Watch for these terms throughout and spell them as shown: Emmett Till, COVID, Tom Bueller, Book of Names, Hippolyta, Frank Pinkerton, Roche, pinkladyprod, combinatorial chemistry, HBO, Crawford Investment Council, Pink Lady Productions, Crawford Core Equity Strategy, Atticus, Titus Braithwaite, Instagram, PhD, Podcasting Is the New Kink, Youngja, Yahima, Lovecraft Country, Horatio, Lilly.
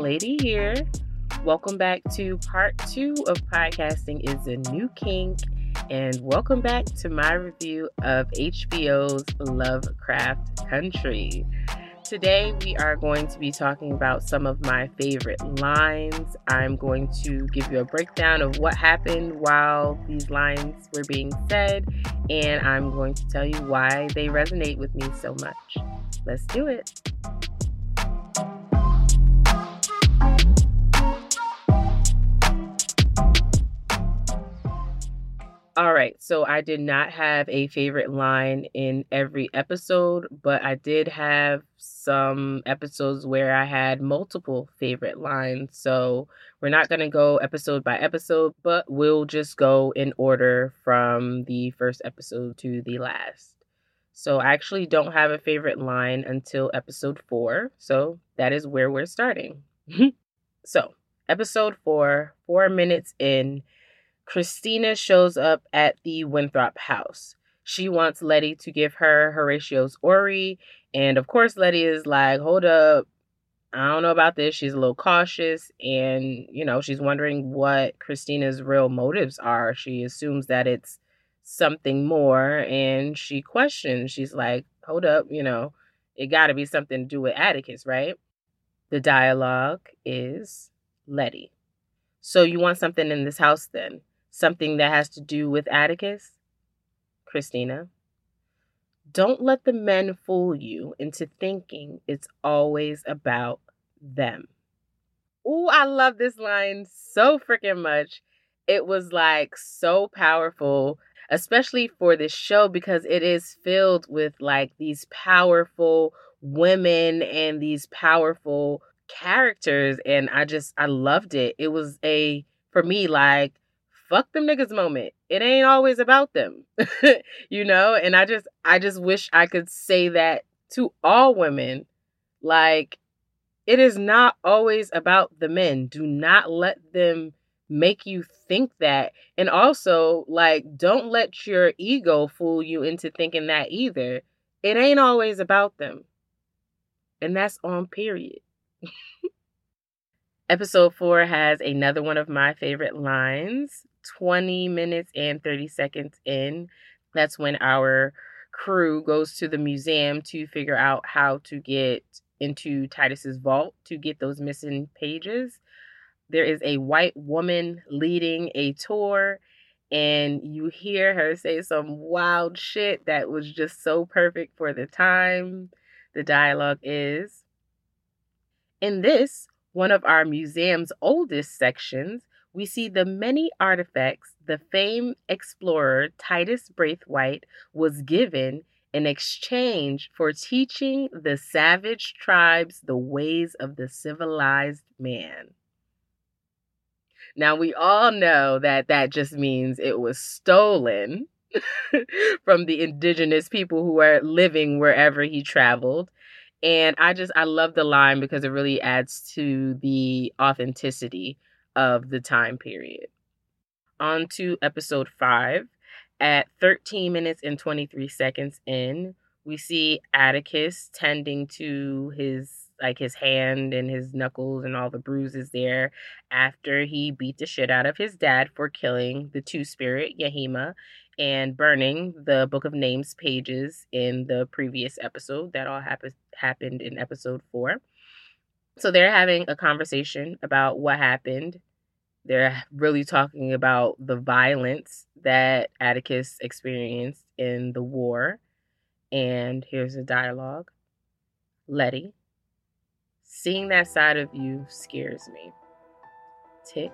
Lady here. Welcome back to part 2 of Podcasting Is the New Kink, and welcome back to my review of HBO's Lovecraft Country. Today we are going to be talking about some of my favorite lines. I'm going to give you a breakdown of what happened while these lines were being said, and I'm going to tell you why they resonate with me so much. Let's do it. All right, so I did not have a favorite line in every episode, but I did have some episodes where I had multiple favorite lines. So we're not going to go episode by episode, but we'll just go in order from the first episode to the last. So I actually don't have a favorite line until episode 4. So that is where we're starting. So episode 4, 4 minutes in, Christina shows up at the Winthrop house. She wants Letty to give her Horatio's Ori. And of course, Letty is like, hold up. I don't know about this. She's a little cautious. And, you know, she's wondering what Christina's real motives are. She assumes that it's something more. And she questions. She's like, hold up. You know, it got to be something to do with Atticus, right? The dialogue is Letty. So you want something in this house then? Something that has to do with Atticus? Christina. Don't let the men fool you into thinking it's always about them. Ooh, I love this line so freaking much. It was like so powerful, especially for this show, because it is filled with like these powerful women and these powerful characters. And I loved it. It was for me, like, fuck them niggas moment. It ain't always about them, you know? And I just wish I could say that to all women. Like, it is not always about the men. Do not let them make you think that. And also, like, don't let your ego fool you into thinking that either. It ain't always about them. And that's on period. Episode 4 has another one of my favorite lines. 20 minutes and 30 seconds in, that's when our crew goes to the museum to figure out how to get into Titus's vault to get those missing pages. There is a white woman leading a tour, and you hear her say some wild shit that was just so perfect for the time. The dialogue is, in this, one of our museum's oldest sections, we see the many artifacts the famed explorer Titus Braithwaite was given in exchange for teaching the savage tribes the ways of the civilized man. Now, we all know that that just means it was stolen from the indigenous people who were living wherever he traveled. And I love the line because it really adds to the authenticity of the time period. On to episode 5. At 13 minutes and 23 seconds in, we see Atticus tending to his hand and his knuckles and all the bruises there after he beat the shit out of his dad for killing the two-spirit Yahima and burning the Book of Names pages in the previous episode. That all happened in episode 4. So they're having a conversation about what happened. They're really talking about the violence that Atticus experienced in the war. And here's the dialogue. Letty, seeing that side of you scares me. Tick,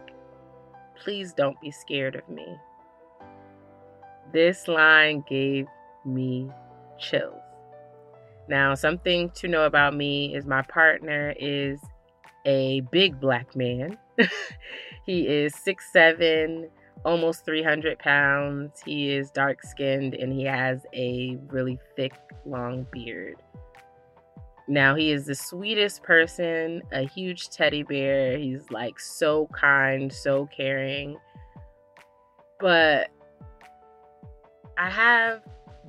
please don't be scared of me. This line gave me chills. Now, something to know about me is my partner is a big black man. He is 6'7", almost 300 pounds. He is dark-skinned, and he has a really thick, long beard. Now, he is the sweetest person, a huge teddy bear. He's, like, so kind, so caring. But I have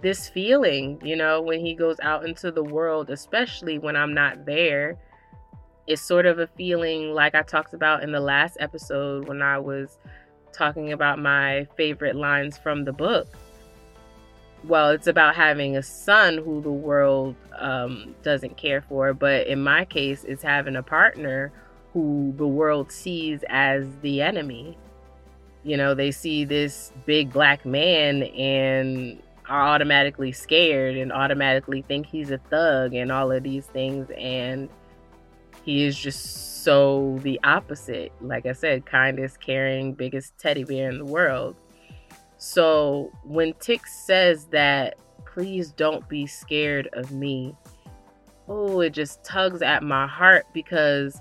this feeling, you know, when he goes out into the world, especially when I'm not there, It's sort of a feeling like I talked about in the last episode when I was talking about my favorite lines from the book. Well, it's about having a son who the world doesn't care for. But in my case, it's having a partner who the world sees as the enemy. You know, they see this big black man and are automatically scared and automatically think he's a thug and all of these things. And he is just so the opposite. Like I said, kindest, caring, biggest teddy bear in the world. So when Tix says that, please don't be scared of me, oh, it just tugs at my heart, because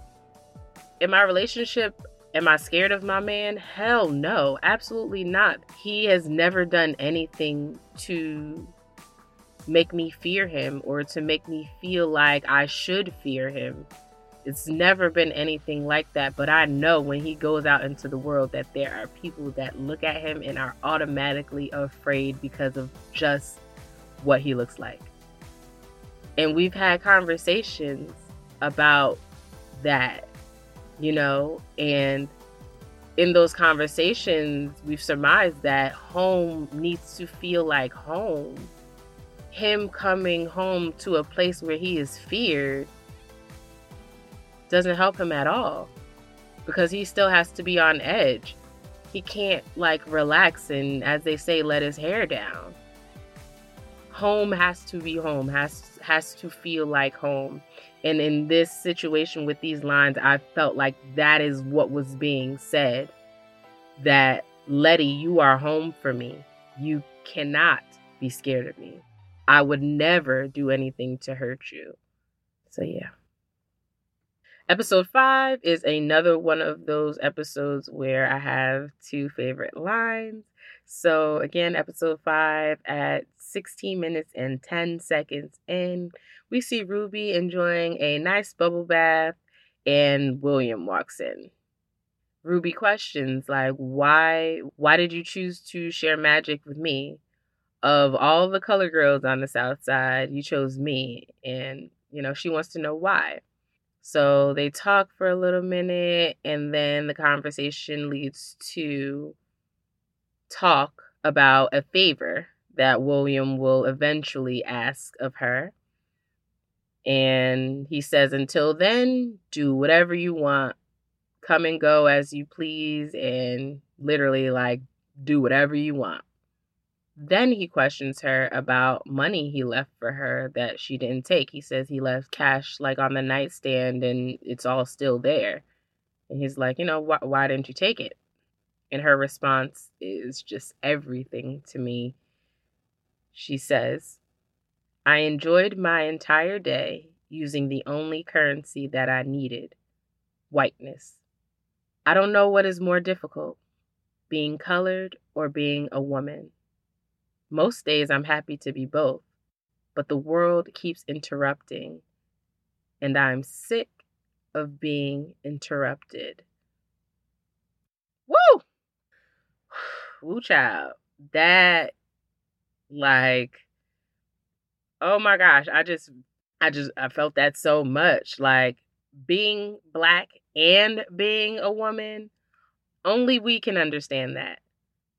in my relationship, am I scared of my man? Hell no, absolutely not. He has never done anything to make me fear him or to make me feel like I should fear him. It's never been anything like that, but I know when he goes out into the world that there are people that look at him and are automatically afraid because of just what he looks like. And we've had conversations about that, you know, and in those conversations, we've surmised that home needs to feel like home. Him coming home to a place where he is feared doesn't help him at all, because he still has to be on edge. He can't like relax and, as they say, let his hair down. Home has to be home, has to feel like home. And in this situation with these lines, I felt like that is what was being said, that Letty, you are home for me. You cannot be scared of me. I would never do anything to hurt you. So yeah. Episode 5 is another one of those episodes where I have two favorite lines. So again, episode 5 at 16 minutes and 10 seconds in, we see Ruby enjoying a nice bubble bath and William walks in. Ruby questions, like, why did you choose to share magic with me? Of all the color girls on the South Side, you chose me. And, you know, she wants to know why. So they talk for a little minute, and then the conversation leads to talk about a favor that William will eventually ask of her. And he says, until then, do whatever you want. Come and go as you please, and literally, like, do whatever you want. Then he questions her about money he left for her that she didn't take. He says he left cash like on the nightstand and it's all still there. And he's like, you know, why didn't you take it? And her response is just everything to me. She says, I enjoyed my entire day using the only currency that I needed, whiteness. I don't know what is more difficult, being colored or being a woman. Most days I'm happy to be both, but the world keeps interrupting, and I'm sick of being interrupted. Woo! Woo, child. That, like, oh my gosh, I felt that so much. Like, being Black and being a woman, only we can understand that.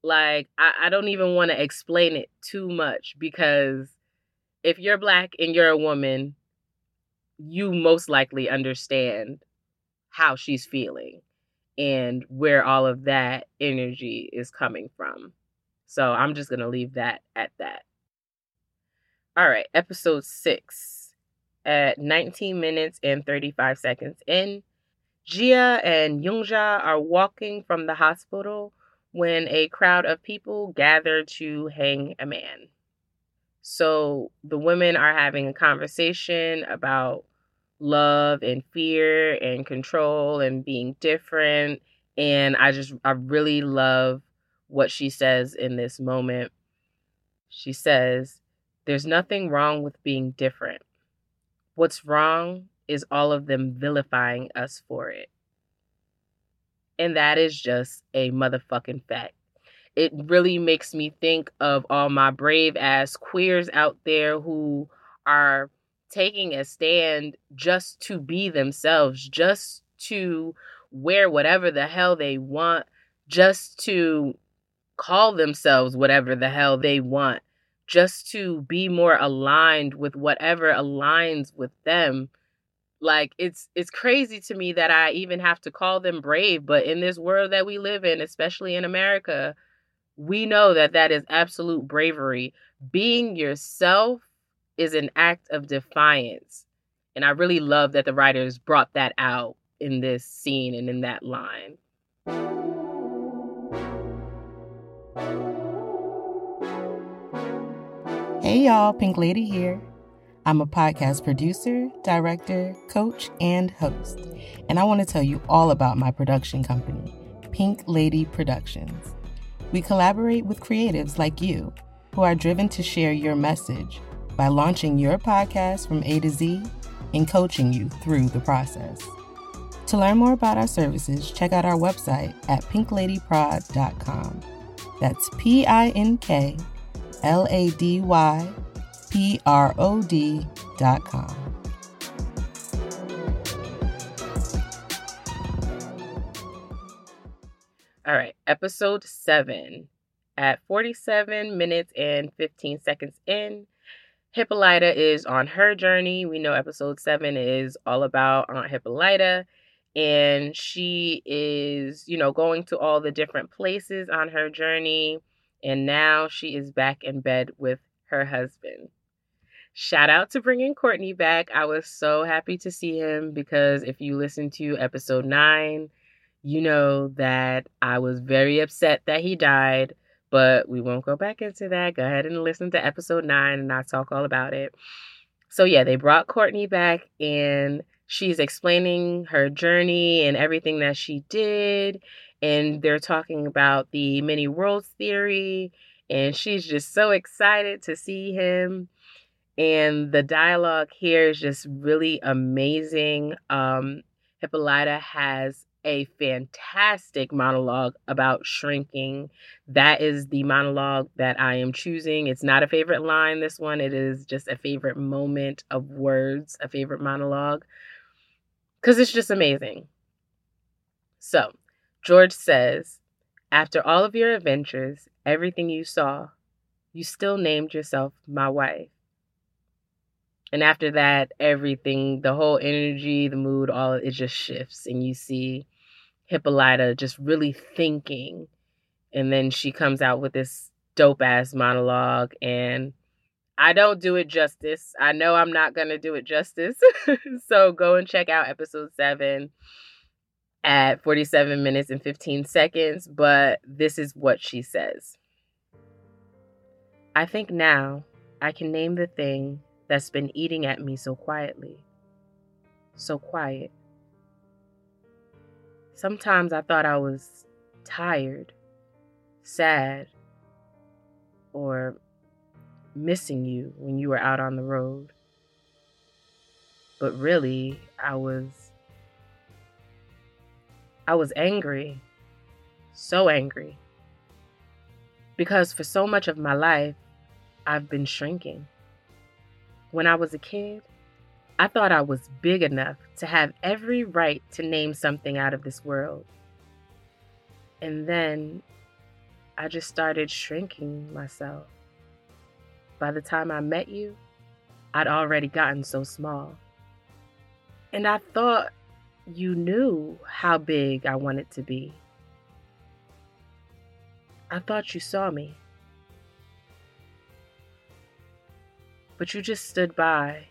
Like, I don't even want to explain it too much, because if you're Black and you're a woman, you most likely understand how she's feeling and where all of that energy is coming from. So I'm just going to leave that at that. All right, episode 6 at 19 minutes and 35 seconds in. Jia and Youngja are walking from the hospital when a crowd of people gather to hang a man. So the women are having a conversation about love and fear and control and being different. And I really love what she says in this moment. She says, there's nothing wrong with being different. What's wrong is all of them vilifying us for it. And that is just a motherfucking fact. It really makes me think of all my brave ass queers out there who are taking a stand just to be themselves, just to wear whatever the hell they want, just to call themselves whatever the hell they want, just to be more aligned with whatever aligns with them. Like, it's crazy to me that I even have to call them brave. But in this world that we live in, especially in America, we know that that is absolute bravery. Being yourself is an act of defiance. And I really love that the writers brought that out in this scene and in that line. Hey y'all, Pink Lady here. I'm a podcast producer, director, coach, and host. And I want to tell you all about my production company, Pink Lady Productions. We collaborate with creatives like you who are driven to share your message by launching your podcast from A to Z and coaching you through the process. To learn more about our services, check out our website at pinkladyprod.com. That's PINKLADYPROD.com. All right, episode 7. At 47 minutes and 15 seconds in, Hippolyta is on her journey. We know episode 7 is all about Aunt Hippolyta. And she is, you know, going to all the different places on her journey. And now she is back in bed with her husband. Shout out to bringing Courtney back. I was so happy to see him, because if you listen to episode 9, you know that I was very upset that he died, but we won't go back into that. Go ahead and listen to episode 9 and I'll talk all about it. So yeah, they brought Courtney back and she's explaining her journey and everything that she did. And they're talking about the many worlds theory. And she's just so excited to see him. And the dialogue here is just really amazing. Hippolyta has a fantastic monologue about shrinking. That is the monologue that I am choosing. It's not a favorite line, this one. It is just a favorite moment of words, a favorite monologue, because it's just amazing. So, George says, "After all of your adventures, everything you saw, you still named yourself my wife." And after that, everything, the whole energy, the mood, all, it just shifts. And you see Hippolyta just really thinking. And then she comes out with this dope-ass monologue. And I don't do it justice. I know I'm not going to do it justice. So go and check out episode 7 at 47 minutes and 15 seconds. But this is what she says. "I think now I can name the thing that's been eating at me so quietly, so quiet. Sometimes I thought I was tired, sad, or missing you when you were out on the road. But really, I was angry, so angry. Because for so much of my life, I've been shrinking. When I was a kid, I thought I was big enough to have every right to name something out of this world. And then I just started shrinking myself. By the time I met you, I'd already gotten so small. And I thought you knew how big I wanted to be. I thought you saw me. But you just stood by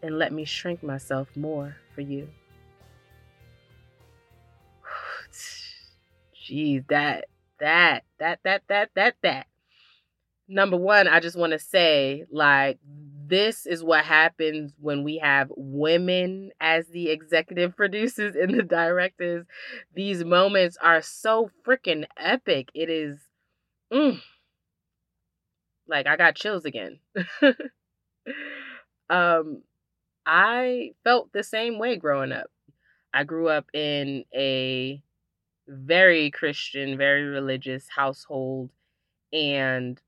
and let me shrink myself more for you." Geez, that. Number one, I just want to say, like, this is what happens when we have women as the executive producers and the directors. These moments are so freaking epic. It is, like, I got chills again. I felt the same way growing up. I grew up in a very Christian, very religious household. And,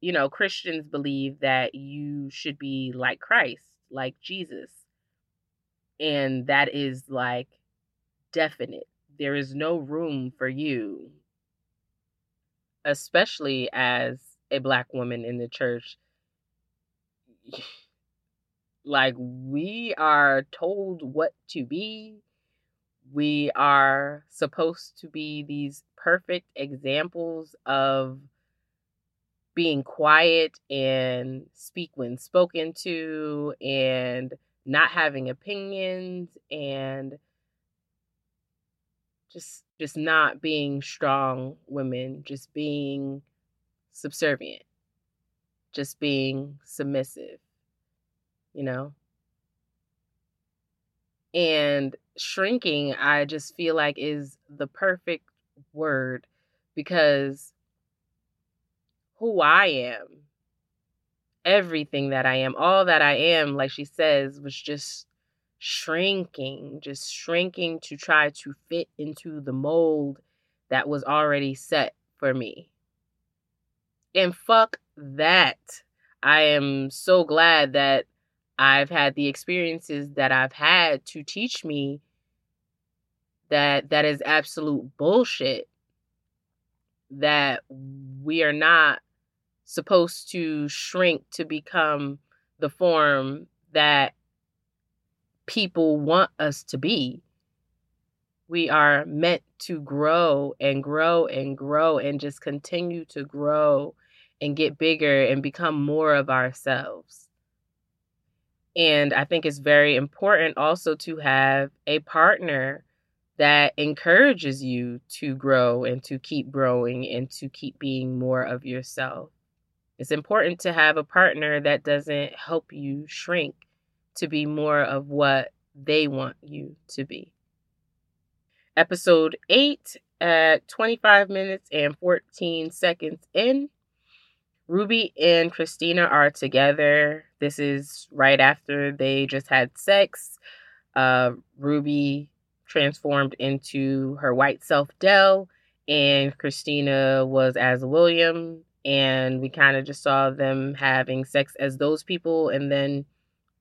you know, Christians believe that you should be like Christ. like Jesus. And that is like definite. There is no room for you, especially as a Black woman in the church. Like, we are told what to be. We are supposed to be these perfect examples of being quiet and speak when spoken to and not having opinions and just not being strong women, just being subservient, just being submissive, you know? And shrinking, I just feel like, is the perfect word, because who I am, everything that I am, all that I am, like she says, was just shrinking to try to fit into the mold that was already set for me. And fuck that. I am so glad that I've had the experiences that I've had to teach me that that is absolute bullshit, that we are not supposed to shrink to become the form that people want us to be. We are meant to grow and grow and grow and just continue to grow and get bigger and become more of ourselves. And I think it's very important also to have a partner that encourages you to grow and to keep growing and to keep being more of yourself. It's important to have a partner that doesn't help you shrink to be more of what they want you to be. Episode 8, at 25 minutes and 14 seconds in, Ruby and Christina are together. This is right after they just had sex. Ruby transformed into her white self, Dell, and Christina was as William. And we kind of just saw them having sex as those people and then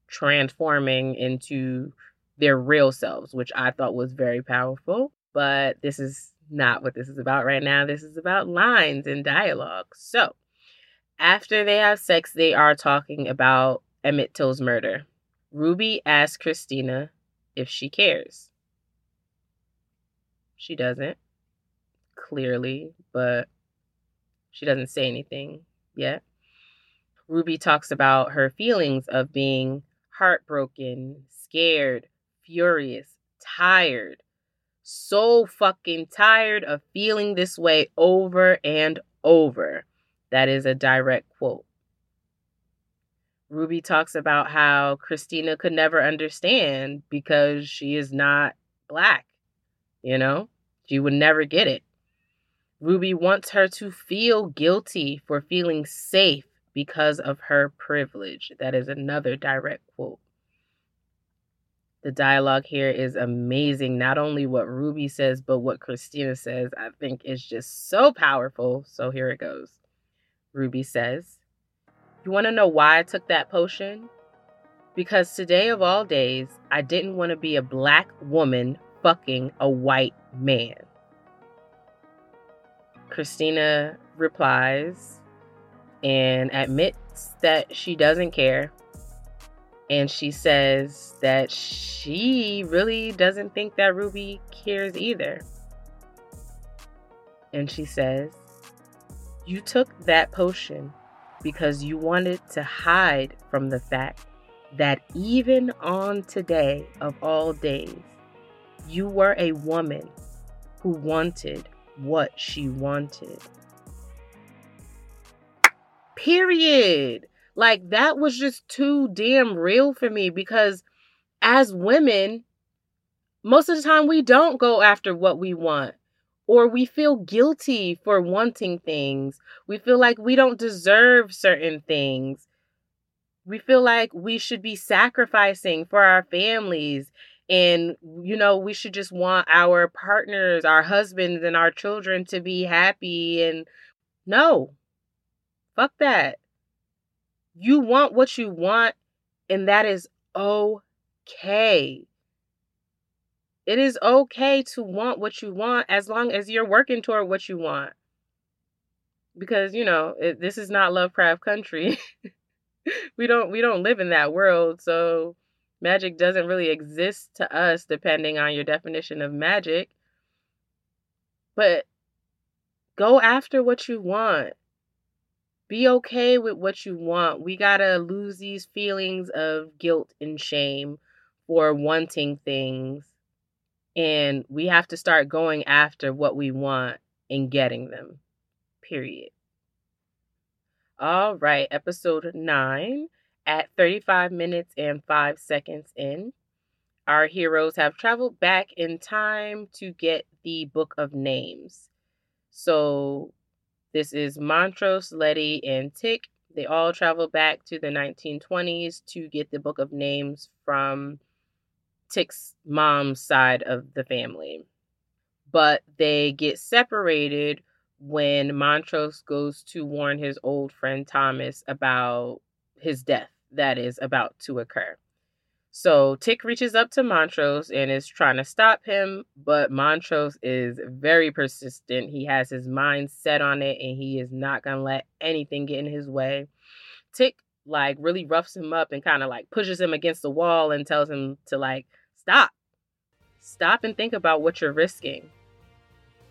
transforming into their real selves, which I thought was very powerful. But this is not what this is about right now. This is about lines and dialogue. So after they have sex, they are talking about Emmett Till's murder. Ruby asks Christina if she cares. She doesn't, clearly, but she doesn't say anything yet. Ruby talks about her feelings of being heartbroken, scared, furious, tired. So fucking tired of feeling this way over and over. That is a direct quote. Ruby talks about how Christina could never understand because she is not Black. You know, she would never get it. Ruby wants her to feel guilty for feeling safe because of her privilege. That is another direct quote. The dialogue here is amazing. Not only what Ruby says, but what Christina says, I think is just so powerful. So here it goes. Ruby says, "You want to know why I took that potion? Because today of all days, I didn't want to be a Black woman fucking a white man." Christina replies and admits that she doesn't care. And she says that she really doesn't think that Ruby cares either. And she says, "You took that potion because you wanted to hide from the fact that even on today of all days, you were a woman who wanted what she wanted." Period. Like, that was just too damn real for me, because as women, most of the time we don't go after what we want, or we feel guilty for wanting things. We feel like we don't deserve certain things. We feel like we should be sacrificing for our families. And, you know, we should just want our partners, our husbands, and our children to be happy. And no, fuck that. You want what you want, and that is okay. It is okay to want what you want as long as you're working toward what you want. Because, you know, this is not Lovecraft Country. We don't live in that world, so magic doesn't really exist to us, depending on your definition of magic. But go after what you want. Be okay with what you want. We gotta lose these feelings of guilt and shame for wanting things. And we have to start going after what we want and getting them. Period. All right, episode 9 at 35 minutes and 5 seconds in. Our heroes have traveled back in time to get the Book of Names. So this is Montrose, Letty, and Tick. They all travel back to the 1920s to get the Book of Names from Tick's mom's side of the family. But they get separated when Montrose goes to warn his old friend Thomas about his death that is about to occur. So Tick reaches up to Montrose and is trying to stop him, but Montrose is very persistent. He has his mind set on it and he is not going to let anything get in his way. Tick like really roughs him up and kind of like pushes him against the wall and tells him to like, stop and think about what you're risking.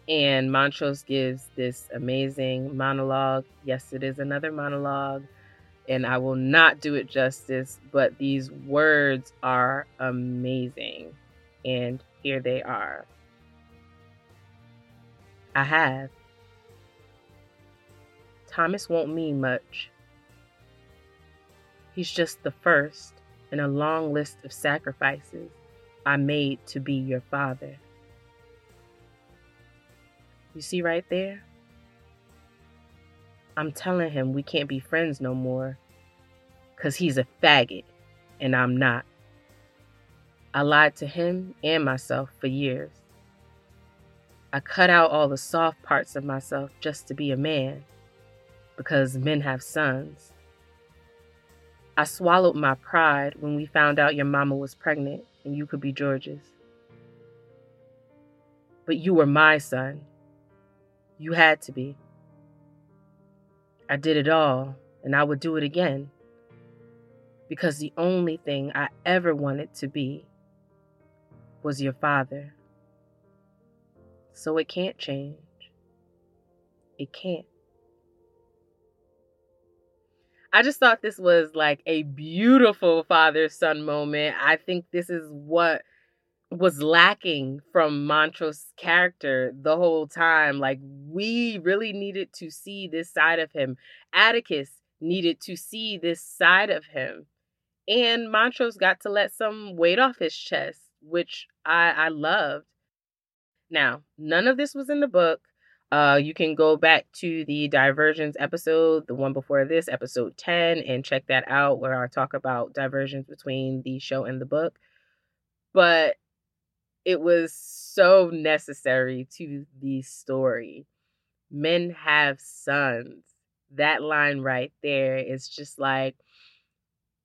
And Montrose gives this amazing monologue. Yes, it is another monologue, and I will not do it justice, but these words are amazing. And here they are. I have. Thomas won't mean much. He's just the first in a long list of sacrifices I made to be your father. You see right there? I'm telling him we can't be friends no more, 'cause he's a faggot and I'm not. I lied to him and myself for years. I cut out all the soft parts of myself just to be a man, because men have sons. I swallowed my pride when we found out your mama was pregnant and you could be George's. But you were my son. You had to be. I did it all, and I would do it again. Because the only thing I ever wanted to be was your father. So it can't change. It can't. I just thought this was like a beautiful father-son moment. I think this is what was lacking from Montrose's character the whole time. Like, we really needed to see this side of him. Atticus needed to see this side of him. And Montrose got to let some weight off his chest, which I loved. Now, none of this was in the book. You can go back to the Divergence episode, the one before this, episode 10, and check that out where I talk about divergence between the show and the book. But it was so necessary to the story. Men have sons. That line right there is just like,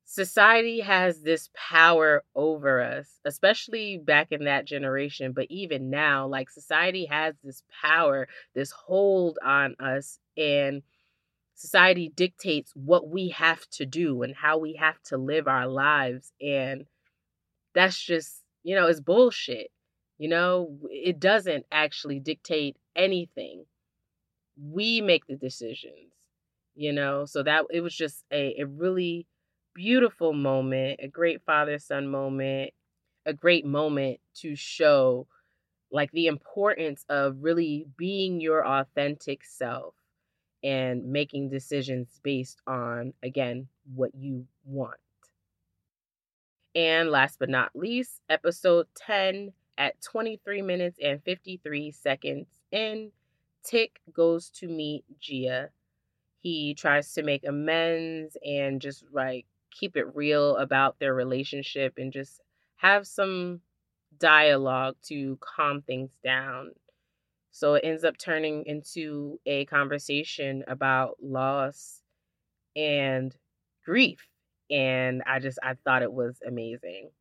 society has this power over us, especially back in that generation. But even now, like, society has this power, this hold on us. And society dictates what we have to do and how we have to live our lives. And that's just, you know, it's bullshit. You know, it doesn't actually dictate anything. We make the decisions, you know, so that it was just a really beautiful moment, a great father-son moment, a great moment to show like the importance of really being your authentic self and making decisions based on, again, what you want. And last but not least, episode 10 at 23 minutes and 53 seconds in, Tick goes to meet Gia. He tries to make amends and just like keep it real about their relationship and just have some dialogue to calm things down. So it ends up turning into a conversation about loss and grief And I thought it was amazing.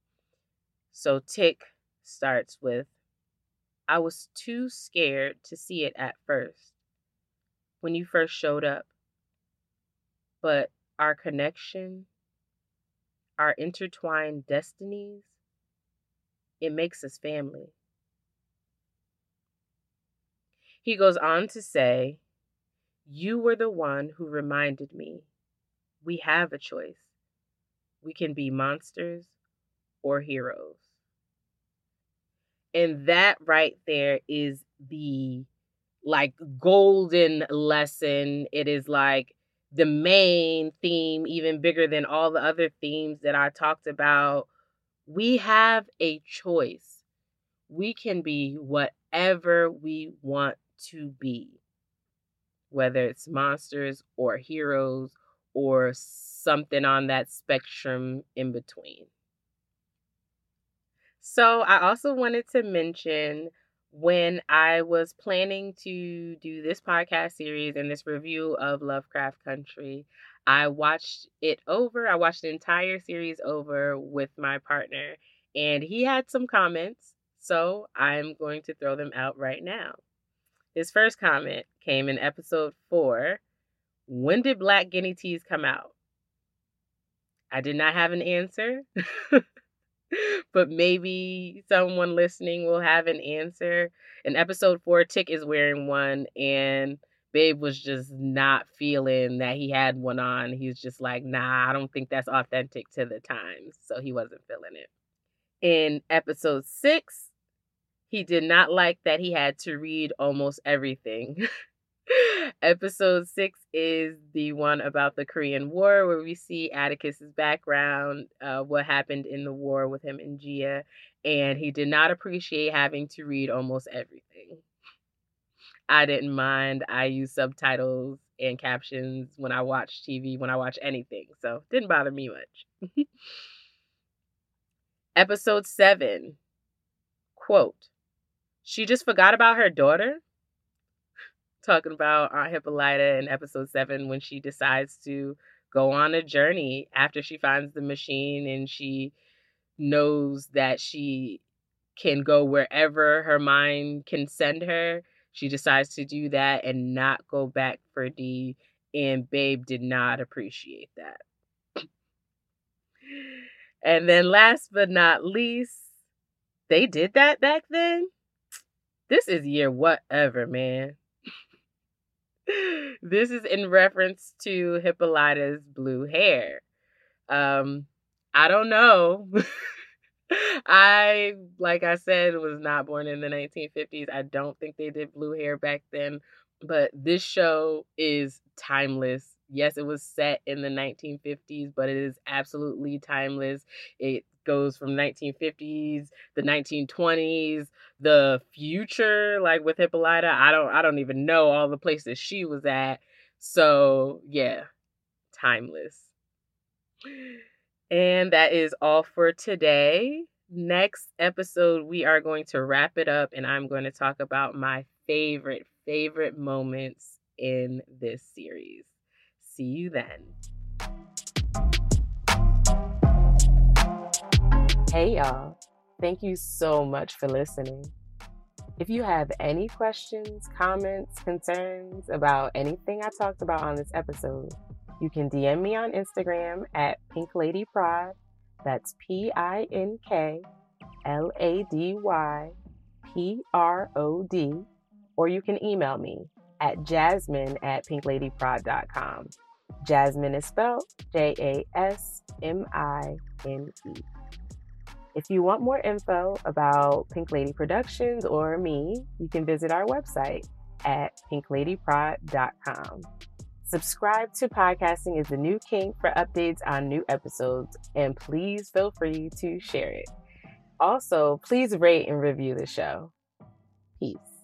So Tick starts with, I was too scared to see it at first when you first showed up. But our connection, our intertwined destinies, it makes us family. He goes on to say, you were the one who reminded me we have a choice. We can be monsters or heroes. And that right there is the golden lesson. It is the main theme, even bigger than all the other themes that I talked about. We have a choice. We can be whatever we want to be, whether it's monsters or heroes or something on that spectrum in between. So I also wanted to mention, when I was planning to do this podcast series and this review of Lovecraft Country, I watched the entire series over with my partner, and he had some comments, so I'm going to throw them out right now. His first comment came in episode 4. When did black guinea teas come out? I did not have an answer. But maybe someone listening will have an answer. In episode 4, Tick is wearing one, and Babe was just not feeling that he had one on. He's just like, nah, I don't think that's authentic to the times. So he wasn't feeling it. In episode 6, he did not like that he had to read almost everything. Episode 6 is the one about the Korean War, where we see Atticus's background, what happened in the war with him and Gia, and he did not appreciate having to read almost everything. I didn't mind. I use subtitles and captions when I watch TV, when I watch anything, so it didn't bother me much. Episode 7, quote, she just forgot about her daughter? Talking about Aunt Hippolyta in episode 7 when she decides to go on a journey after she finds the machine and she knows that she can go wherever her mind can send her. She decides to do that and not go back for D, and Babe did not appreciate that. And then last but not least, they did that back then? This is year whatever, man. This is in reference to Hippolyta's blue hair. I don't know. I, like I said, was not born in the 1950s. I don't think they did blue hair back then. But this show is timeless. Yes, it was set in the 1950s, but it is absolutely timeless. It goes from 1950s, the 1920s, the future, with Hippolyta. I don't even know all the places she was at. So yeah, timeless. And that is all for today. Next episode, we are going to wrap it up, and I'm going to talk about my favorite moments in this series. See you then. Hey y'all, thank you so much for listening. If you have any questions, comments, concerns about anything I talked about on this episode, you can DM me on Instagram at Pink Lady Prod. That's PinkLadyProd, or you can email me at jasmine@pinkladyprod.com. Jasmine is spelled JASMINE. If you want more info about Pink Lady Productions or me, you can visit our website at pinkladyprod.com. Subscribe to Podcasting Is the New Kink for updates on new episodes, and please feel free to share it. Also, please rate and review the show. Peace.